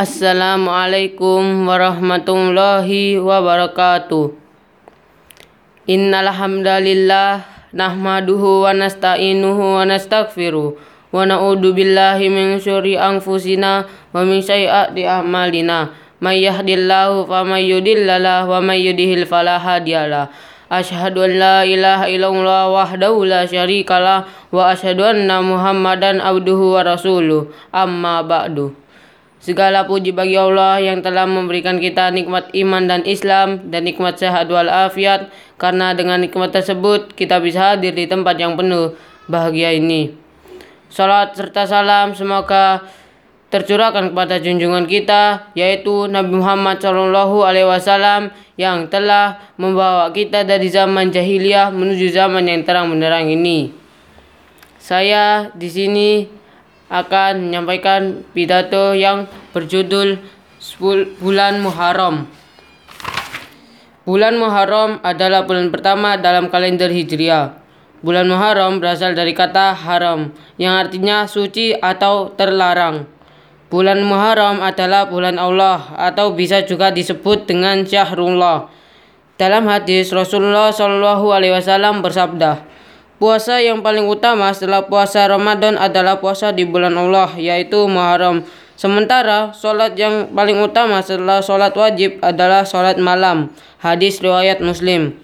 Assalamualaikum warahmatullahi wabarakatuh. Innal hamdalillah nahmaduhu wa nasta'inuhu wa nastaghfiruh wa na'udzu billahi min syururi anfusina wa min sayyiati a'malina may yahdihillahu famay yudhillalah wa may yudhlil fala hadiyalah. Asyhadu an la ilaha illallah wahdahu la syarikalah wa asyhadu anna Muhammadan abduhu wa rasuluh. Amma ba'du. Segala puji bagi Allah yang telah memberikan kita nikmat iman dan Islam dan nikmat sehat wal afiat, karena dengan nikmat tersebut kita bisa hadir di tempat yang penuh bahagia ini. Salat serta salam semoga tercurahkan kepada junjungan kita, yaitu Nabi Muhammad Shallallahu Alaihi Wasallam, yang telah membawa kita dari zaman jahiliyah menuju zaman yang terang benderang ini. Saya di sini akan menyampaikan pidato yang berjudul Bulan Muharram. Bulan Muharram adalah bulan pertama dalam kalender Hijriah. Bulan Muharram berasal dari kata haram, yang artinya suci atau terlarang. Bulan Muharram adalah bulan Allah, atau bisa juga disebut dengan Syahrullah. Dalam hadis, Rasulullah Shallallahu Alaihi Wasallam bersabda, puasa yang paling utama setelah puasa Ramadan adalah puasa di bulan Allah, yaitu Muharram. Sementara sholat yang paling utama setelah sholat wajib adalah sholat malam. Hadis riwayat Muslim.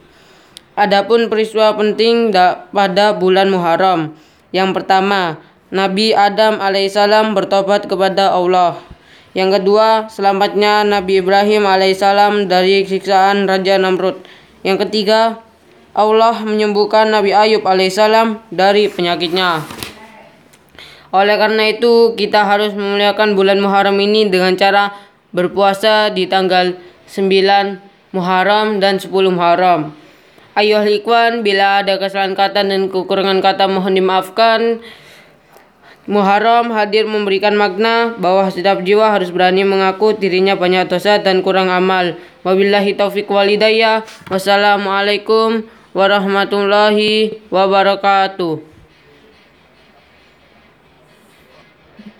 Adapun peristiwa penting pada bulan Muharram. Yang pertama, Nabi Adam alaihissalam bertobat kepada Allah. Yang kedua, selamatnya Nabi Ibrahim alaihissalam dari siksaan Raja Namrud. Yang ketiga, Allah menyembuhkan Nabi Ayyub alaihissalam dari penyakitnya. Oleh karena itu, kita harus memuliakan bulan Muharram ini dengan cara berpuasa di tanggal 9 Muharram dan 10 Muharram. Ayolah ikhwan, bila ada kesalahan kata dan kekurangan kata mohon dimaafkan. Muharram hadir memberikan makna bahwa setiap jiwa harus berani mengaku dirinya banyak dosa dan kurang amal. Wabillahi taufiq wal hidayah. Wassalamualaikum warahmatullahi wabarakatuh.